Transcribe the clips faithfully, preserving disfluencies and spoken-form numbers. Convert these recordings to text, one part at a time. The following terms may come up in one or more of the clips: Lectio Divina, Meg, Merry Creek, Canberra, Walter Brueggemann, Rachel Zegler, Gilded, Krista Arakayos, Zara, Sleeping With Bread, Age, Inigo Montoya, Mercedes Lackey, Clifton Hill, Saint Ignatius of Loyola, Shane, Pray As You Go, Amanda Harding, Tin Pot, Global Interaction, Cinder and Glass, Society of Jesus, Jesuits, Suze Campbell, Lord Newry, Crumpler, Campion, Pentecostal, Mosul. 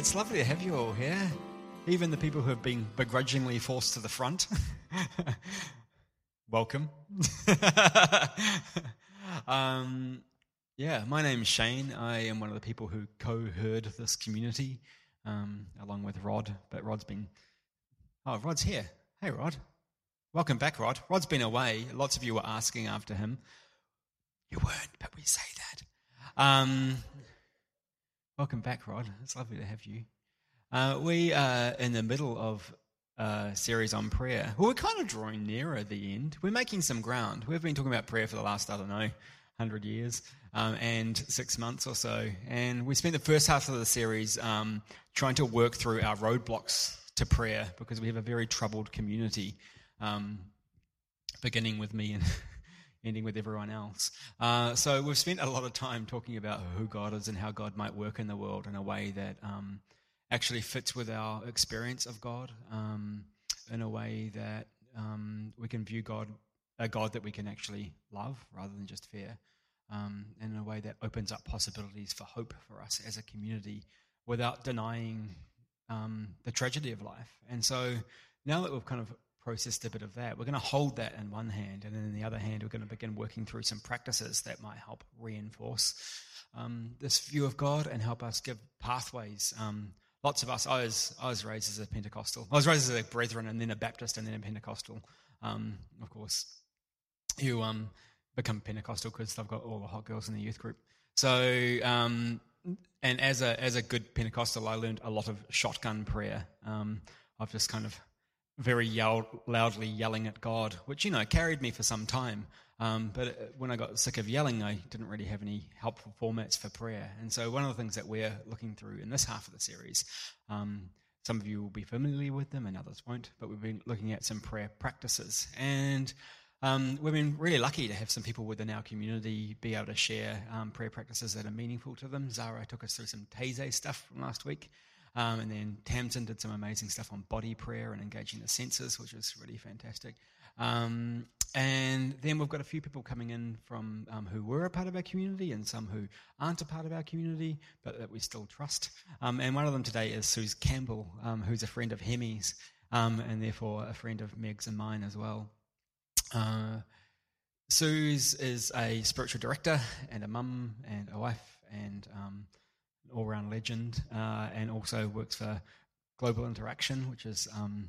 it's lovely to have you all here, even the people who have been begrudgingly forced to the front. Welcome. um, yeah, my name's Shane. I am one of the people who co-heard this community, um, along with Rod. But Rod's been... Oh, Rod's here. Hey, Rod. Welcome back, Rod. Rod's been away. Lots of you were asking after him. You weren't, but we say that. Um, welcome back, Rod. It's lovely to have you. Uh, we are in the middle of a series on prayer. Well, we're kind of drawing nearer the end. We're making some ground. We've been talking about prayer for the last, I don't know, one hundred years um, and six months or so. And we spent the first half of the series um, trying to work through our roadblocks to prayer because we have a very troubled community, um, beginning with me and ending with everyone else. Uh, so we've spent a lot of time talking about who God is and how God might work in the world in a way that... Um, actually fits with our experience of God, um, in a way that um, we can view God, a God that we can actually love rather than just fear, um, and in a way that opens up possibilities for hope for us as a community without denying um, the tragedy of life. And so now that we've kind of processed a bit of that, we're going to hold that in one hand, and then in the other hand, we're going to begin working through some practices that might help reinforce um, this view of God and help us give pathways. Um, Lots of us, I was I was raised as a Pentecostal. I was raised as a Brethren and then a Baptist and then a Pentecostal. Um, of course, you um, become Pentecostal because they've got all the hot girls in the youth group. So, um, and as a as a good Pentecostal, I learned a lot of shotgun prayer. Um, I've just kind of very yelled, loudly yelling at God, which, you know, carried me for some time. Um, but when I got sick of yelling, I didn't really have any helpful formats for prayer. And so one of the things that we're looking through in this half of the series, um, some of you will be familiar with them and others won't, but we've been looking at some prayer practices. And um, we've been really lucky to have some people within our community be able to share um, prayer practices that are meaningful to them. Zara took us through some Taizé stuff from last week. Um, and then Tamsin did some amazing stuff on body prayer and engaging the senses, which was really fantastic. Um, and then we've got a few people coming in from um, who were a part of our community and some who aren't a part of our community, but that we still trust. Um, and one of them today is Suze Campbell, um, who's a friend of Hemi's um, and therefore a friend of Meg's and mine as well. Uh, Suze is a spiritual director and a mum and a wife and um, an all-round legend, uh, and also works for Global Interaction, which is... Um,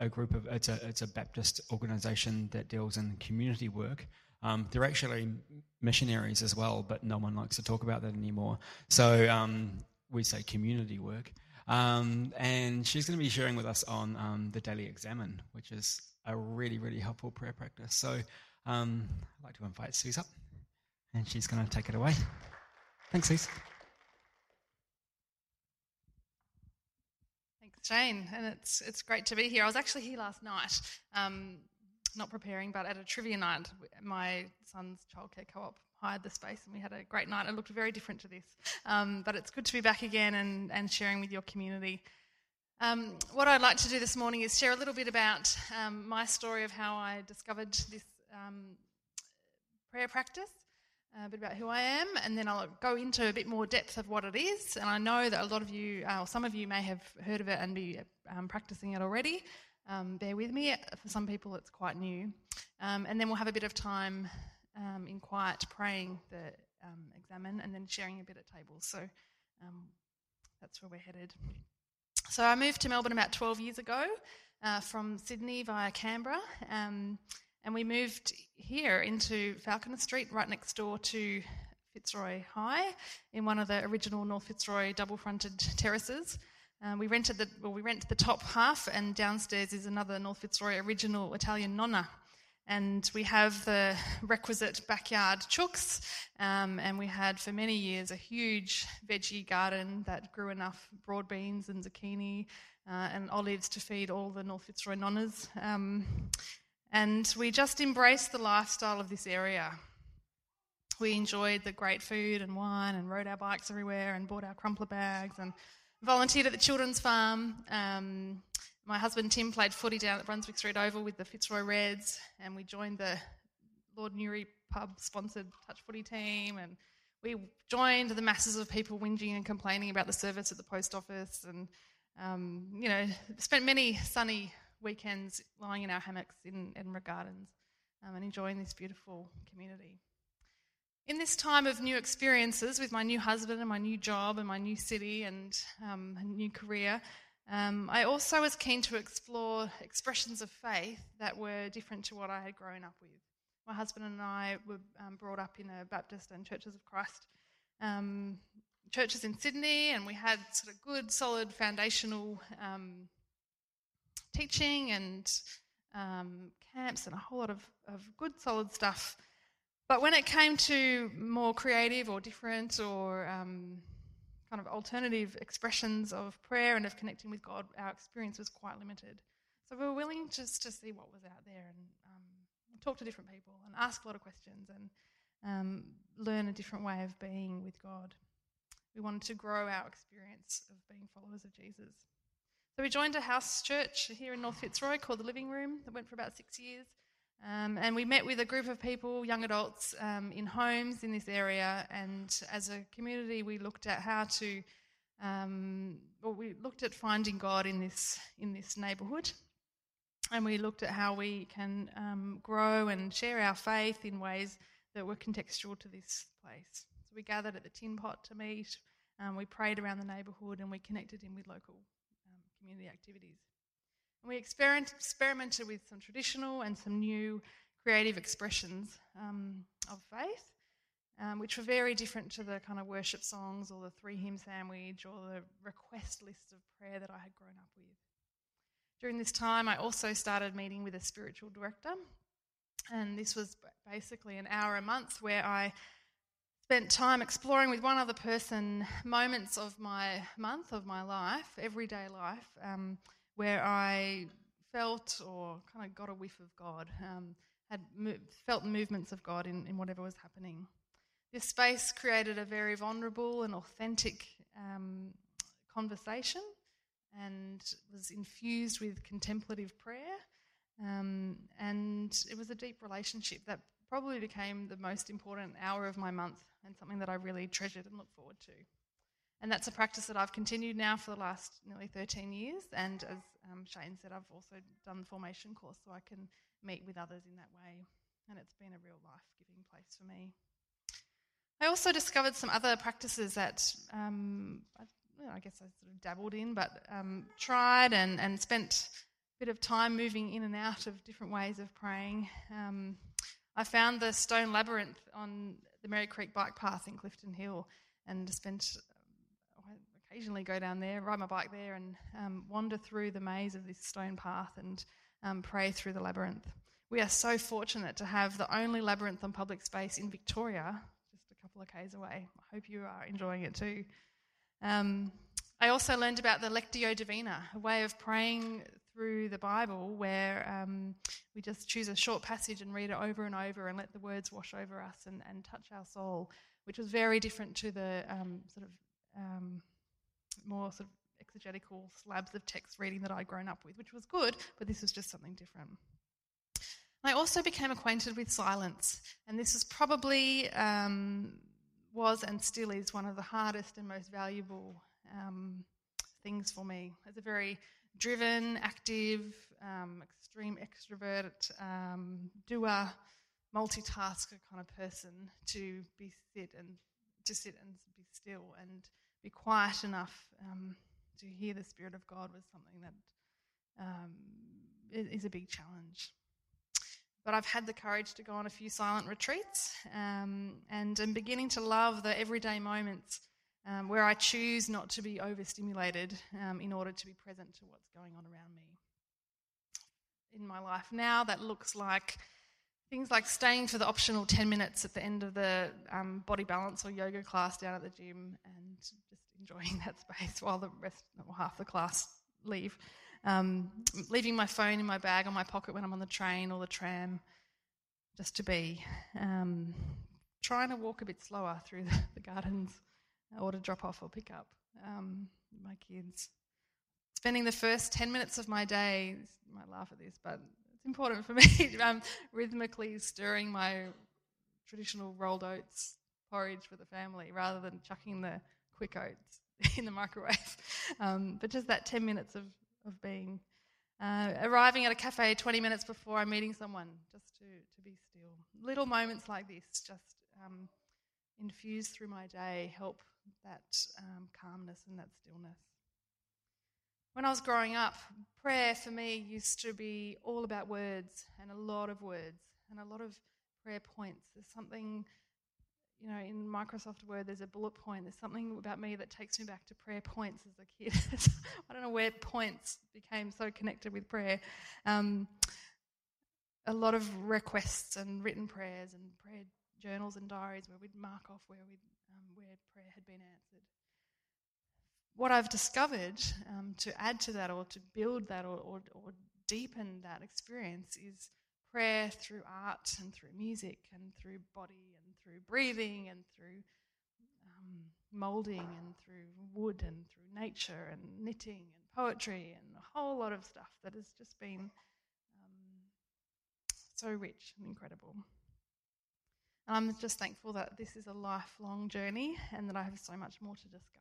A group of it's a it's a Baptist organisation that deals in community work. Um, they're actually missionaries as well, but no one likes to talk about that anymore. So um, we say community work. Um, and she's going to be sharing with us on um, the Daily Examine, which is a really really helpful prayer practice. So um, I'd like to invite Suze up, and she's going to take it away. Thanks, Suze. Shane, and it's it's great to be here. I was actually here last night, um, not preparing, but at a trivia night. My son's childcare co-op hired the space and we had a great night. It looked very different to this, um, but it's good to be back again and, and sharing with your community. Um, what I'd like to do this morning is share a little bit about um, my story of how I discovered this um, prayer practice, a bit about who I am, and then I'll go into a bit more depth of what it is. And I know that a lot of you, uh, or some of you may have heard of it and be um, practicing it already. Um, bear with me. For some people it's quite new. Um, and then we'll have a bit of time um, in quiet praying the um, examine and then sharing a bit at table. So um, that's where we're headed. So I moved to Melbourne about twelve years ago uh, from Sydney via Canberra. Um, And we moved here into Falconer Street, right next door to Fitzroy High, in one of the original North Fitzroy double-fronted terraces. Um, we rented the well, we rent the top half, and downstairs is another North Fitzroy original Italian nonna. And we have the requisite backyard chooks, um, and we had for many years a huge veggie garden that grew enough broad beans and zucchini uh, and olives to feed all the North Fitzroy nonnas. Um, And we just embraced the lifestyle of this area. We enjoyed the great food and wine and rode our bikes everywhere and bought our crumpler bags and volunteered at the children's farm. Um, my husband Tim played footy down at Brunswick Street Oval with the Fitzroy Reds, and we joined the Lord Newry pub-sponsored touch footy team, and we joined the masses of people whinging and complaining about the service at the post office, and um, you know, spent many sunny weekends lying in our hammocks in Edinburgh Gardens um, and enjoying this beautiful community. In this time of new experiences with my new husband and my new job and my new city and um, a new career, um, I also was keen to explore expressions of faith that were different to what I had grown up with. My husband and I were um, brought up in a Baptist and Churches of Christ um, churches in Sydney, and we had sort of good, solid, foundational um, teaching and um, camps and a whole lot of, of good, solid stuff. But when it came to more creative or different or um, kind of alternative expressions of prayer and of connecting with God, our experience was quite limited. So we were willing just to see what was out there and um, talk to different people and ask a lot of questions and um, learn a different way of being with God. We wanted to grow our experience of being followers of Jesus. So we joined a house church here in North Fitzroy called the Living Room that went for about six years. Um, and we met with a group of people, young adults, um, in homes in this area, and as a community we looked at how to, um, well, we looked at finding God in this in this neighbourhood, and we looked at how we can um, grow and share our faith in ways that were contextual to this place. So we gathered at the Tin Pot to meet, um, we prayed around the neighbourhood, and we connected in with local um, community activities. We experimented with some traditional and some new creative expressions um, of faith, um, which were very different to the kind of worship songs or the three hymn sandwich or the request list of prayer that I had grown up with. During this time, I also started meeting with a spiritual director, and this was basically an hour a month where I spent time exploring with one other person moments of my month, of my life, everyday life, um, where I felt or kind of got a whiff of God, um, had mo- felt movements of God in, in whatever was happening. This space created a very vulnerable and authentic um, conversation and was infused with contemplative prayer, um, and it was a deep relationship that probably became the most important hour of my month and something that I really treasured and looked forward to. And that's a practice that I've continued now for the last nearly thirteen years, and as um, Shane said, I've also done the formation course so I can meet with others in that way, and it's been a real life-giving place for me. I also discovered some other practices that um, I, you know, I guess I sort of dabbled in, but um, tried and, and spent a bit of time moving in and out of different ways of praying. Um, I found the stone labyrinth on the Merry Creek bike path in Clifton Hill and spent... I occasionally go down there, ride my bike there, and um, wander through the maze of this stone path and um, pray through the labyrinth. We are so fortunate to have the only labyrinth on public space in Victoria, just a couple of k's away. I hope you are enjoying it too. Um, I also learned about the Lectio Divina, a way of praying through the Bible where um, we just choose a short passage and read it over and over and let the words wash over us and, and touch our soul, which was very different to the um, sort of Um, more sort of exegetical slabs of text reading that I'd grown up with, which was good, but this was just something different. And I also became acquainted with silence, and this was probably, um, was and still is one of the hardest and most valuable um, things for me. As a very driven, active, um, extreme extrovert, um, doer, multitasker kind of person, to be sit and to sit and be still and be quiet enough um, to hear the Spirit of God was something that um, is a big challenge. But I've had the courage to go on a few silent retreats um, and I'm beginning to love the everyday moments um, where I choose not to be overstimulated um, in order to be present to what's going on around me. In my life now, that looks like things like staying for the optional ten minutes at the end of the um, body balance or yoga class down at the gym and just enjoying that space while the rest, well, half the class leave. Um, leaving my phone in my bag or my pocket when I'm on the train or the tram just to be. Um, trying to walk a bit slower through the, the gardens or to drop off or pick up um, my kids. Spending the first ten minutes of my day, you might laugh at this, but... it's important for me, um, rhythmically stirring my traditional rolled oats porridge for the family rather than chucking the quick oats in the microwave. Um, but just that ten minutes of, of being. Uh, arriving at a cafe twenty minutes before I'm meeting someone, just to, to be still. Little moments like this just um, infuse through my day, help that um, calmness and that stillness. When I was growing up, prayer for me used to be all about words and a lot of words and a lot of prayer points. There's something, you know, in Microsoft Word there's a bullet point. There's something about me that takes me back to prayer points as a kid. I don't know where points became so connected with prayer. Um, a lot of requests and written prayers and prayer journals and diaries where we'd mark off where, we'd, um, where prayer had been answered. What I've discovered um, to add to that or to build that or, or, or deepen that experience is prayer through art and through music and through body and through breathing and through um, moulding and through wood and through nature and knitting and poetry and a whole lot of stuff that has just been um, so rich and incredible. And I'm just thankful that this is a lifelong journey and that I have so much more to discover.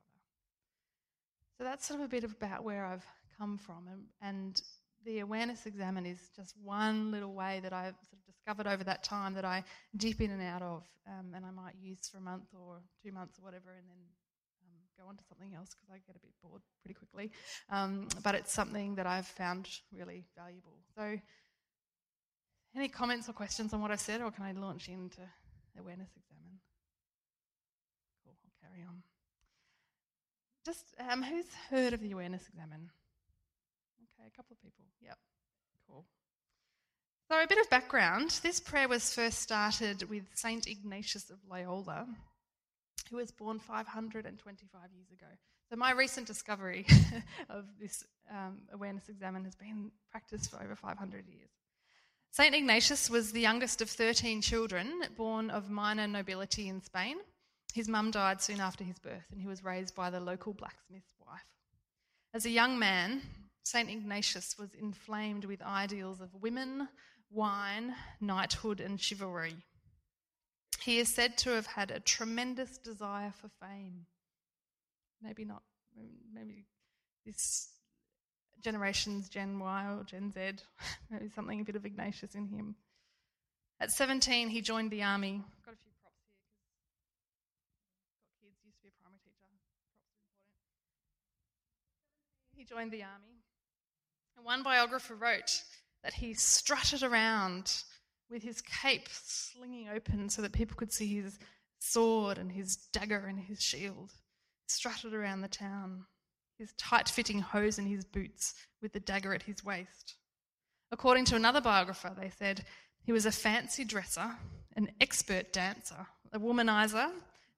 So that's sort of a bit about where I've come from, and, and the Awareness Examen is just one little way that I've sort of discovered over that time that I dip in and out of, um, and I might use for a month or two months or whatever and then um, go on to something else because I get a bit bored pretty quickly. Um, but it's something that I've found really valuable. So any comments or questions on what I've said, or can I launch into Awareness Examen? Cool, I'll carry on. Just um, who's heard of the Awareness Examen? Okay, a couple of people. Yep, cool. So a bit of background. This prayer was first started with Saint Ignatius of Loyola, who was born five hundred twenty-five years ago. So my recent discovery of this um, Awareness Examen has been practiced for over five hundred years. Saint Ignatius was the youngest of thirteen children, born of minor nobility in Spain. His mum died soon after his birth, and he was raised by the local blacksmith's wife. As a young man, Saint Ignatius was inflamed with ideals of women, wine, knighthood, and chivalry. He is said to have had a tremendous desire for fame. Maybe not, maybe this generation's Gen Y or Gen Z, maybe something a bit of Ignatius in him. At seventeen, he joined the army. Got a few He joined the army, and one biographer wrote that he strutted around with his cape slinging open so that people could see his sword and his dagger and his shield, strutted around the town, his tight-fitting hose and his boots with the dagger at his waist. According to another biographer, they said, he was a fancy dresser, an expert dancer, a womanizer,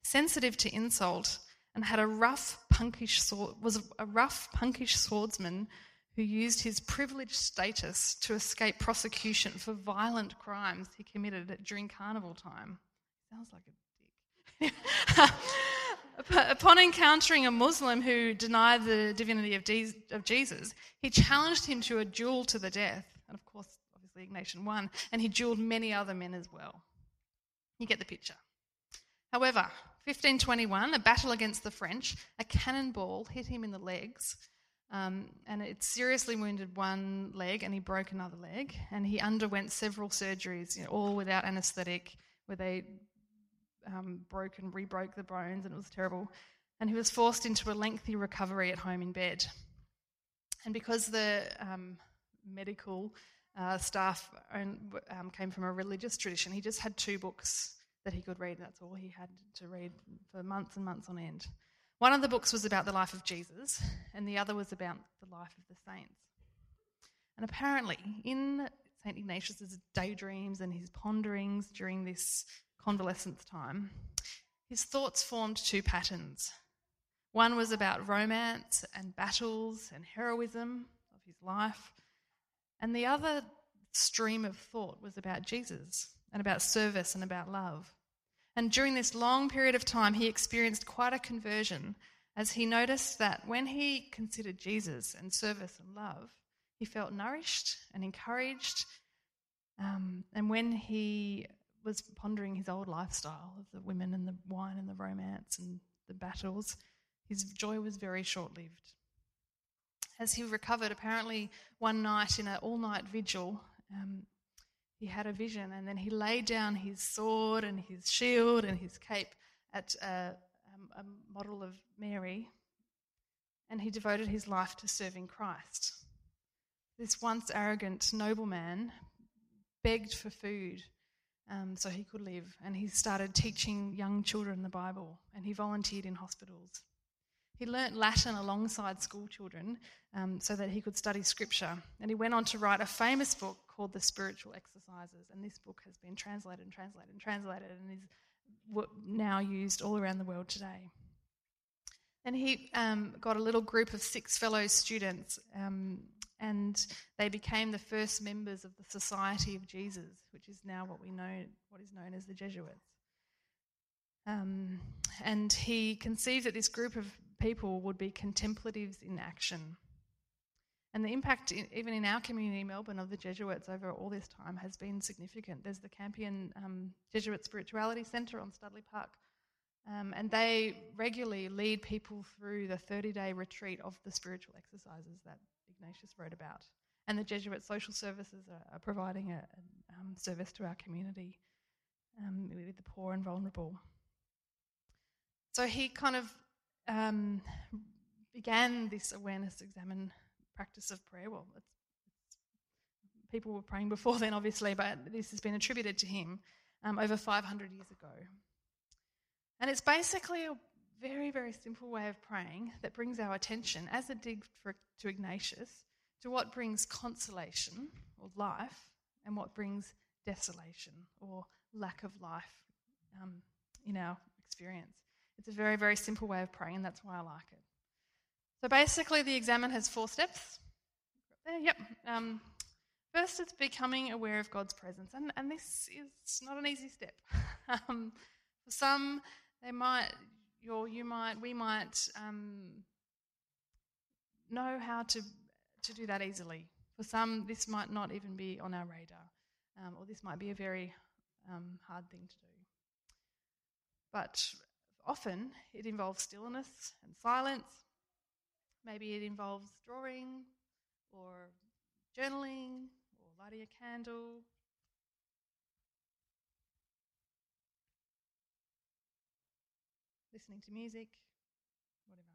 sensitive to insult, and had a rough, punkish sword, was a rough, punkish swordsman who used his privileged status to escape prosecution for violent crimes he committed during carnival time. Sounds like a dick. Upon encountering a Muslim who denied the divinity of, De- of Jesus, he challenged him to a duel to the death. And of course, obviously, Ignatian won, and he duelled many other men as well. You get the picture. However, fifteen twenty-one, a battle against the French, a cannonball hit him in the legs, um, and it seriously wounded one leg and he broke another leg, and he underwent several surgeries, you know, all without anaesthetic, where they um, broke and rebroke the bones, and it was terrible. And he was forced into a lengthy recovery at home in bed. And because the um, medical uh, staff owned, um, came from a religious tradition, he just had two books that he could read, and that's all he had to read for months and months on end. One of the books was about the life of Jesus, and the other was about the life of the saints. And apparently, in Saint Ignatius's daydreams and his ponderings during this convalescence time, his thoughts formed two patterns. One was about romance and battles and heroism of his life, and the other stream of thought was about Jesus, and about service and about love. And during this long period of time, he experienced quite a conversion as he noticed that when he considered Jesus and service and love, he felt nourished and encouraged. Um, and when he was pondering his old lifestyle of the women and the wine and the romance and the battles, his joy was very short-lived. As he recovered, apparently one night in an all-night vigil, um, he had a vision, and then he laid down his sword and his shield and his cape at a, um, a model of Mary, and he devoted his life to serving Christ. This once arrogant nobleman begged for food um, so he could live, and he started teaching young children the Bible, and he volunteered in hospitals. He learnt Latin alongside school children um, so that he could study scripture, and he went on to write a famous book called The Spiritual Exercises, and this book has been translated and translated and translated and is now used all around the world today. And he um, got a little group of six fellow students um, and they became the first members of the Society of Jesus, which is now what we know, what is known as the Jesuits. Um, and he conceived that this group of people would be contemplatives in action. And the impact, in, even in our community, Melbourne, of the Jesuits over all this time has been significant. There's the Campion um, Jesuit Spirituality Centre on Studley Park, um, and they regularly lead people through the thirty-day retreat of the spiritual exercises that Ignatius wrote about. And the Jesuit social services are, are providing a, a um, service to our community um, with the poor and vulnerable. So he kind of Um, began this awareness, examine, practice of prayer. Well, it's, it's, people were praying before then, obviously, but this has been attributed to him um, over five hundred years ago. And it's basically a very, very simple way of praying that brings our attention, as it did for, to Ignatius, to what brings consolation or life and what brings desolation or lack of life um, in our experience. It's a very, very simple way of praying, and that's why I like it. So basically the examine has four steps. There, yep. Um, first, it's becoming aware of God's presence, and, and this is not an easy step. um, for some, they might, or you might, we might um, know how to, to do that easily. For some, this might not even be on our radar, um, or this might be a very um, hard thing to do. But often it involves stillness and silence. Maybe it involves drawing or journaling or lighting a candle. Listening to music, whatever.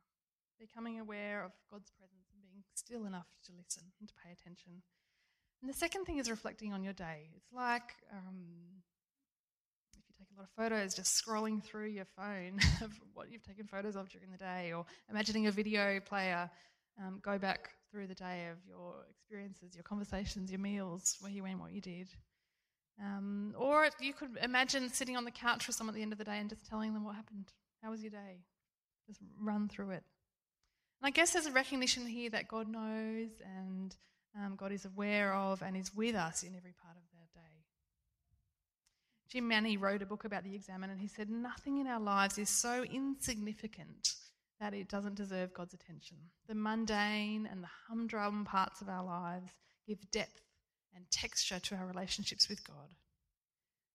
Becoming aware of God's presence and being still enough to listen and to pay attention. And the second thing is reflecting on your day. It's like Um, a lot of photos, just scrolling through your phone of what you've taken photos of during the day, or imagining a video player, um, go back through the day of your experiences, your conversations, your meals, where you went, what you did. Um, or you could imagine sitting on the couch with someone at the end of the day and just telling them what happened. How was your day? Just run through it. And I guess there's a recognition here that God knows and um, God is aware of and is with us in every part of our day. Jim Manny wrote a book about the examine, and he said, nothing in our lives is so insignificant that it doesn't deserve God's attention. The mundane and the humdrum parts of our lives give depth and texture to our relationships with God.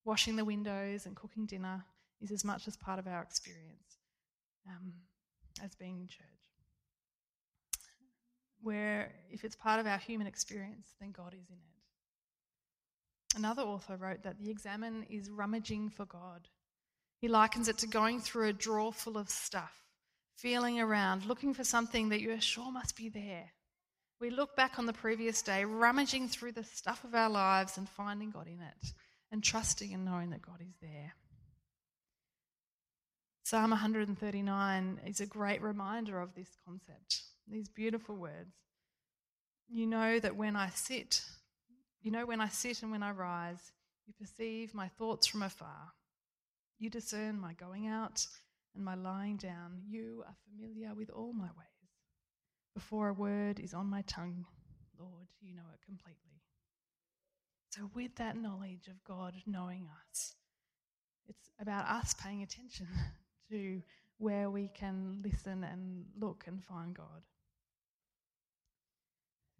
Washing the windows and cooking dinner is as much as part of our experience um, as being in church. Where if it's part of our human experience, then God is in it. Another author wrote that the examine is rummaging for God. He likens it to going through a drawer full of stuff, feeling around, looking for something that you're sure must be there. We look back on the previous day, rummaging through the stuff of our lives and finding God in it, and trusting and knowing that God is there. Psalm one thirty-nine is a great reminder of this concept, these beautiful words. You know that when I sit... You know when I sit and when I rise, you perceive my thoughts from afar. You discern my going out and my lying down. You are familiar with all my ways. Before a word is on my tongue, Lord, you know it completely. So with that knowledge of God knowing us, it's about us paying attention to where we can listen and look and find God.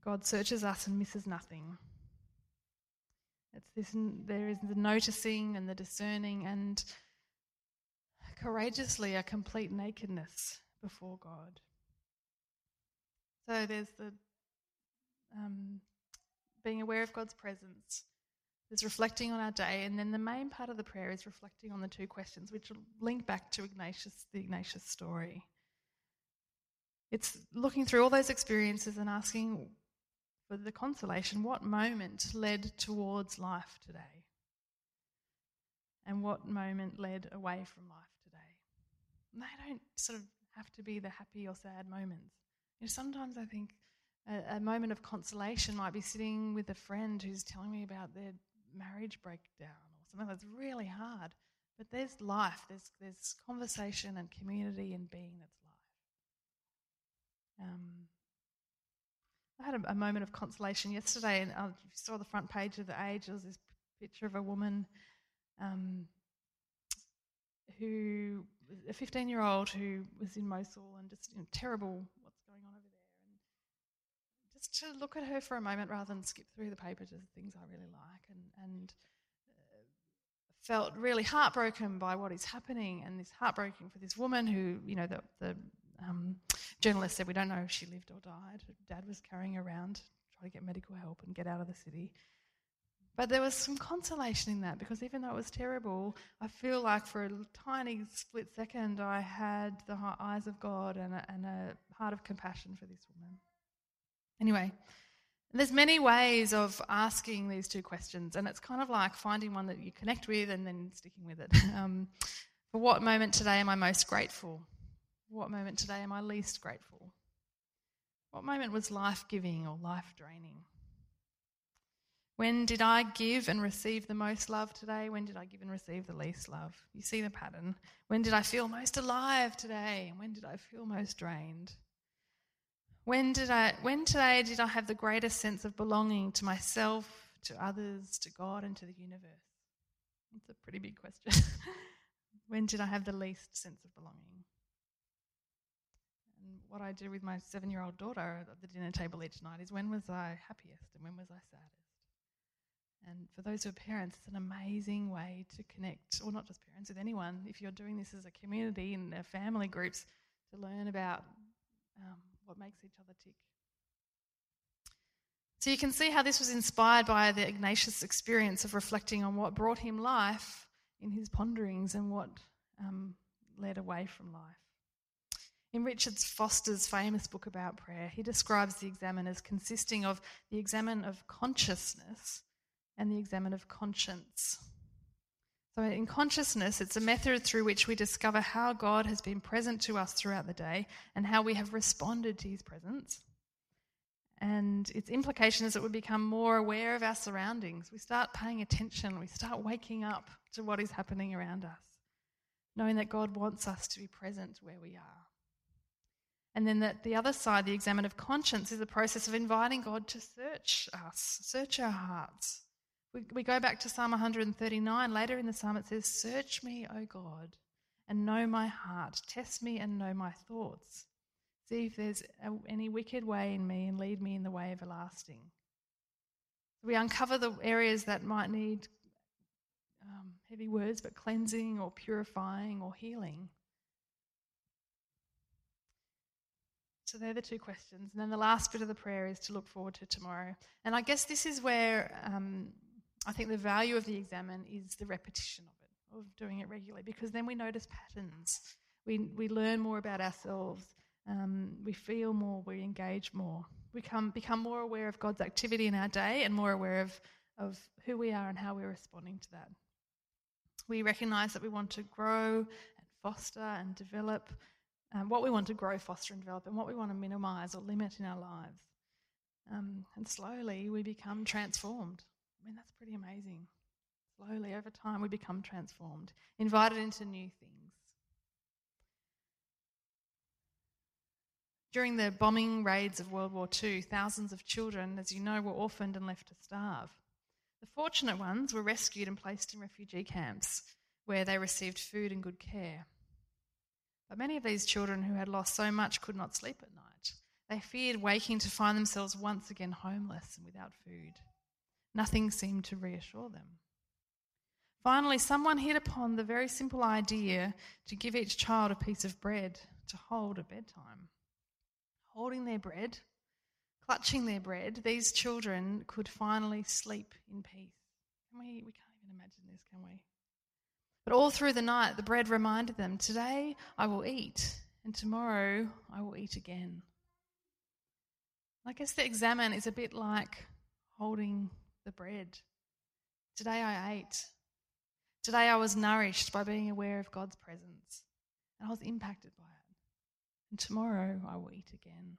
God searches us and misses nothing. It's this, there is the noticing and the discerning and courageously a complete nakedness before God. So there's the um, being aware of God's presence. There's reflecting on our day, and then the main part of the prayer is reflecting on the two questions, which link back to Ignatius, the Ignatius story. It's looking through all those experiences and asking for the consolation, what moment led towards life today? And what moment led away from life today? And they don't sort of have to be the happy or sad moments. You know, sometimes I think a, a moment of consolation might be sitting with a friend who's telling me about their marriage breakdown or something that's really hard. But there's life, there's there's conversation and community and being that's life. Um, I had a, a moment of consolation yesterday, and I, if you saw the front page of the Age, there was this picture of a woman um, who, a fifteen-year-old who was in Mosul and just, you know, terrible what's going on over there. And just to look at her for a moment rather than skip through the paper to the things I really like, and, and uh, felt really heartbroken by what is happening, and this heartbroken for this woman who, you know, the... the Um, journalist said we don't know if she lived or died. Her dad was carrying her around to try to get medical help and get out of the city. But there was some consolation in that, because even though it was terrible, I feel like for a tiny split second I had the eyes of God and a, and a heart of compassion for this woman. Anyway, there's many ways of asking these two questions, and it's kind of like finding one that you connect with and then sticking with it. Um, for what moment today am I most grateful? What moment today am I least grateful? What moment was life-giving or life-draining? When did I give and receive the most love today? When did I give and receive the least love? You see the pattern. When did I feel most alive today? And when did I feel most drained? When did I? When today did I have the greatest sense of belonging to myself, to others, to God, and to the universe? That's a pretty big question. When did I have the least sense of belonging? And what I do with my seven-year-old daughter at the dinner table each night is, when was I happiest and when was I saddest? And for those who are parents, it's an amazing way to connect, or not just parents, with anyone. If you're doing this as a community and their family groups, to learn about um, what makes each other tick. So you can see how this was inspired by the Ignatius experience of reflecting on what brought him life in his ponderings and what um, led away from life. In Richard Foster's famous book about prayer, he describes the examen as consisting of the examen of consciousness and the examen of conscience. So in consciousness, it's a method through which we discover how God has been present to us throughout the day and how we have responded to his presence. And its implication is that we become more aware of our surroundings. We start paying attention. We start waking up to what is happening around us, knowing that God wants us to be present where we are. And then the, the other side, the examen of conscience, is the process of inviting God to search us, search our hearts. We, we go back to Psalm one thirty-nine. Later in the psalm it says, "Search me, O God, and know my heart. Test me and know my thoughts. See if there's a, any wicked way in me, and lead me in the way everlasting." We uncover the areas that might need um, heavy words, but cleansing or purifying or healing. So they're the two questions. And then the last bit of the prayer is to look forward to tomorrow. And I guess this is where um, I think the value of the examen is the repetition of it, of doing it regularly, because then we notice patterns. We we learn more about ourselves. Um, we feel more. We engage more. We come, become more aware of God's activity in our day and more aware of, of who we are and how we're responding to that. We recognise that we want to grow and foster and develop Um, what we want to grow, foster and develop, and what we want to minimise or limit in our lives. Um, and slowly we become transformed. I mean, that's pretty amazing. Slowly, over time, we become transformed, invited into new things. During the bombing raids of World War Two, thousands of children, as you know, were orphaned and left to starve. The fortunate ones were rescued and placed in refugee camps, where they received food and good care. But many of these children who had lost so much could not sleep at night. They feared waking to find themselves once again homeless and without food. Nothing seemed to reassure them. Finally, someone hit upon the very simple idea to give each child a piece of bread to hold at bedtime. Holding their bread, clutching their bread, these children could finally sleep in peace. Can we, we can't even imagine this, can we? But all through the night, the bread reminded them, today I will eat, and tomorrow I will eat again. I guess the examine is a bit like holding the bread. Today I ate. Today I was nourished by being aware of God's presence, and I was impacted by it. And tomorrow I will eat again.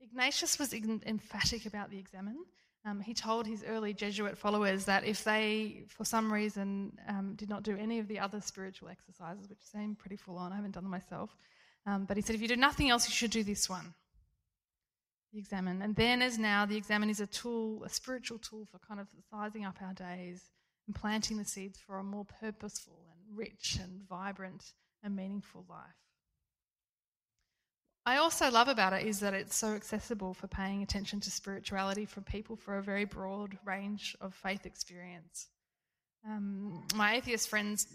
Ignatius was emphatic about the examine. Um, he told his early Jesuit followers that if they, for some reason, um, did not do any of the other spiritual exercises, which seem pretty full on, I haven't done them myself, um, but he said if you do nothing else, you should do this one, the examine. And then as now, the examine is a tool, a spiritual tool for kind of sizing up our days and planting the seeds for a more purposeful and rich and vibrant and meaningful life. I also love about it is that it's so accessible for paying attention to spirituality from people for a very broad range of faith experience. Um, my atheist friend's,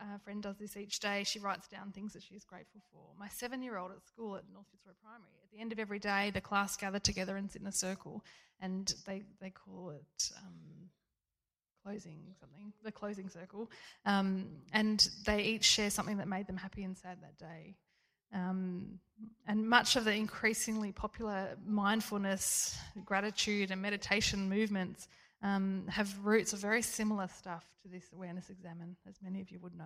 uh, friend does this each day. She writes down things that she's grateful for. My seven-year-old at school at North Fitzroy Primary, at the end of every day, the class gather together and sit in a circle, and they, they call it um, closing something, the closing circle, um, and they each share something that made them happy and sad that day. Um, and much of the increasingly popular mindfulness, gratitude and meditation movements um, have roots of very similar stuff to this awareness examine, as many of you would know.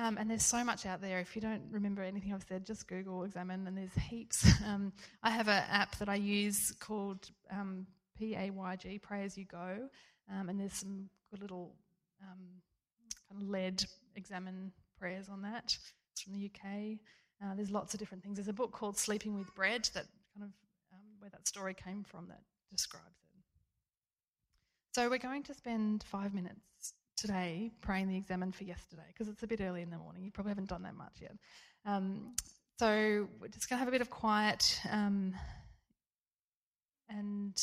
Um, and there's so much out there. If you don't remember anything I've said, just Google examine and there's heaps. Um, I have an app that I use called um, P A Y G, Pray As You Go, um, and there's some good little um, kind of led examine prayers on that. It's from the U K. Uh, there's lots of different things. There's a book called Sleeping With Bread that kind of um, where that story came from that describes it. So we're going to spend five minutes today praying the examine for yesterday because it's a bit early in the morning. You probably haven't done that much yet. Um, so we're just going to have a bit of quiet um, and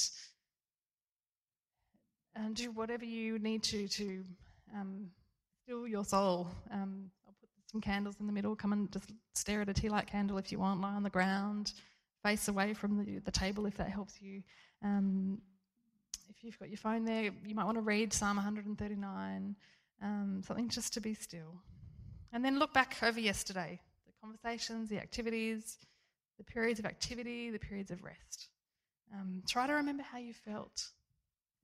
and do whatever you need to to um, still your soul. Um, Some candles in the middle. Come and just stare at a tea light candle if you want. Lie on the ground, face away from the, the table if that helps you. Um, if you've got your phone there, you might want to read Psalm one thirty-nine, um, something just to be still. And then look back over yesterday, the conversations, the activities, the periods of activity, the periods of rest. Um, try to remember how you felt.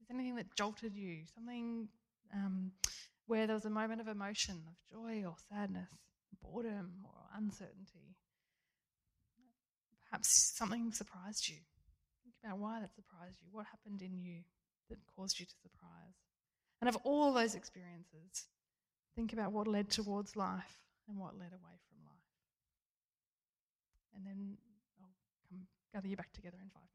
Is there anything that jolted you? Something... Um, where there was a moment of emotion, of joy or sadness, boredom or uncertainty. Perhaps something surprised you. Think about why that surprised you. What happened in you that caused you to surprise? And of all those experiences, think about what led towards life and what led away from life. And then I'll come gather you back together in five minutes.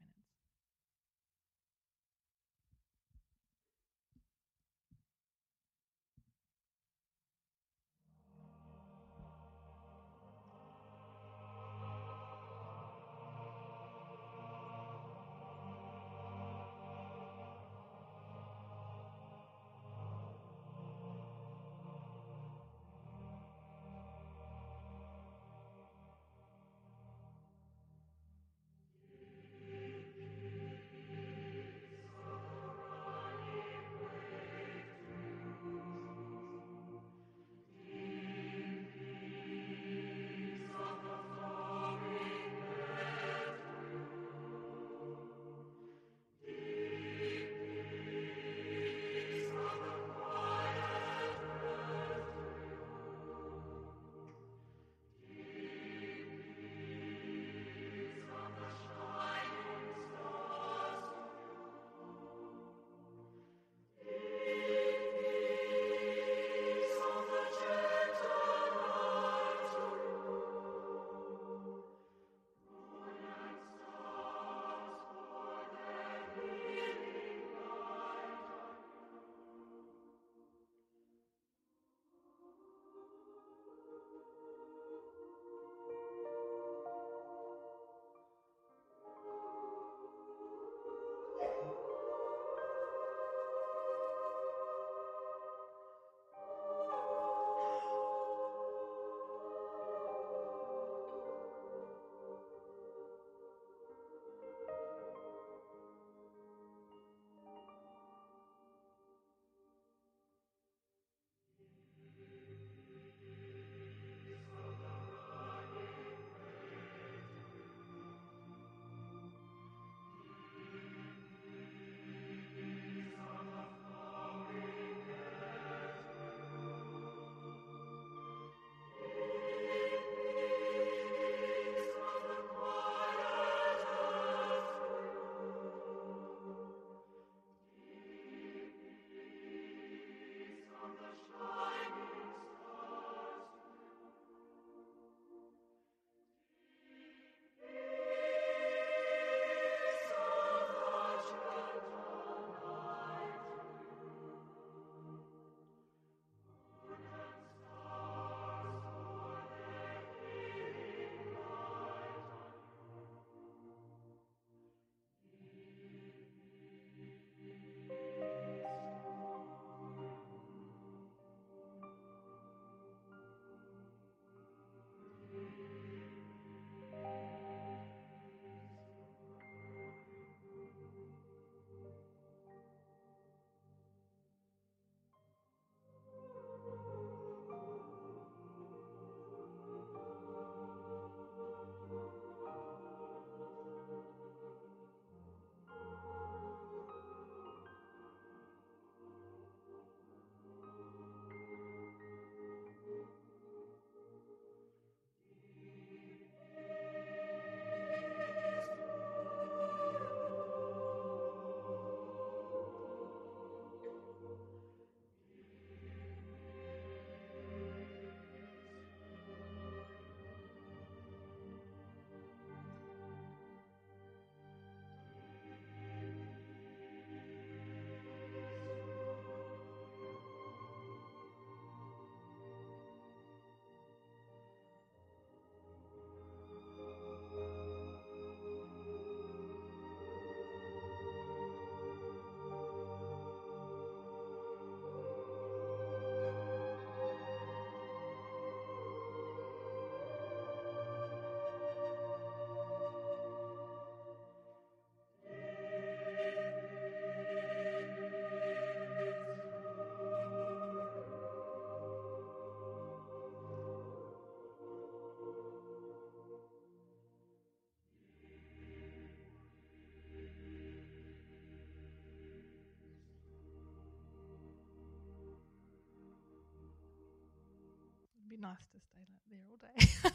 be nice to stay like there all day.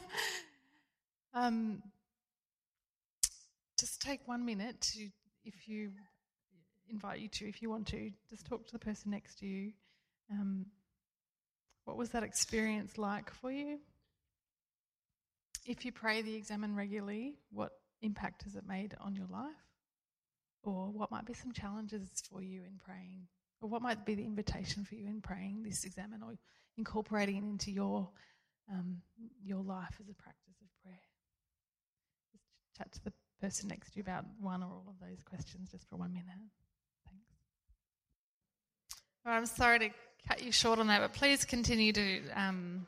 um, just take one minute to, if you invite you to, if you want to, just talk to the person next to you. Um, what was that experience like for you? If you pray the Examen regularly, what impact has it made on your life? Or what might be some challenges for you in praying? Or what might be the invitation for you in praying this Examen or incorporating it into your um, your life as a practice of prayer? Just chat to the person next to you about one or all of those questions just for one minute. Thanks. All right, I'm sorry to cut you short on that, but please continue to um,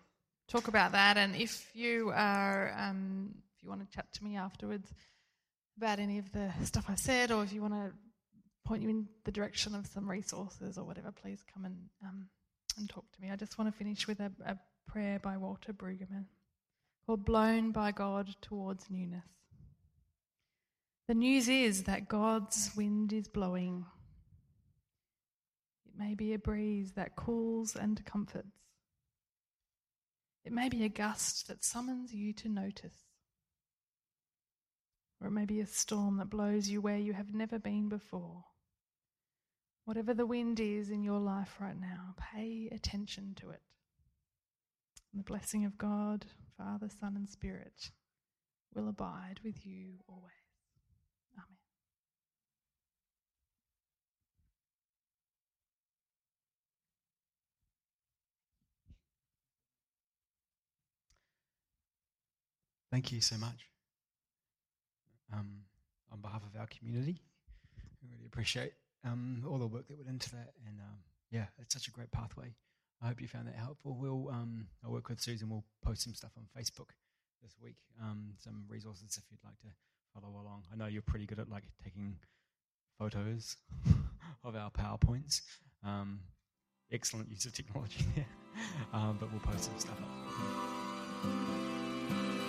talk about that. And if you are, um, if you want to chat to me afterwards about any of the stuff I said, or if you want to point you in the direction of some resources or whatever, please come and um, and talk to me. I just want to finish with a, a prayer by Walter Brueggemann called "Blown by God Towards Newness." The news is that God's wind is blowing. It may be a breeze that cools and comforts. It may be a gust that summons you to notice. Or it may be a storm that blows you where you have never been before. Whatever the wind is in your life right now, pay attention to it. And the blessing of God, Father, Son and Spirit will abide with you always. Amen. Thank you so much. Um, on behalf of our community, we really appreciate um, all the work that went into that, and um, yeah, it's such a great pathway. I hope you found that helpful. We'll um, I'll work with Suze and we'll post some stuff on Facebook this week, um, some resources if you'd like to follow along. I know you're pretty good at like taking photos of our PowerPoints. Um, excellent use of technology there, um, but we'll post some stuff up.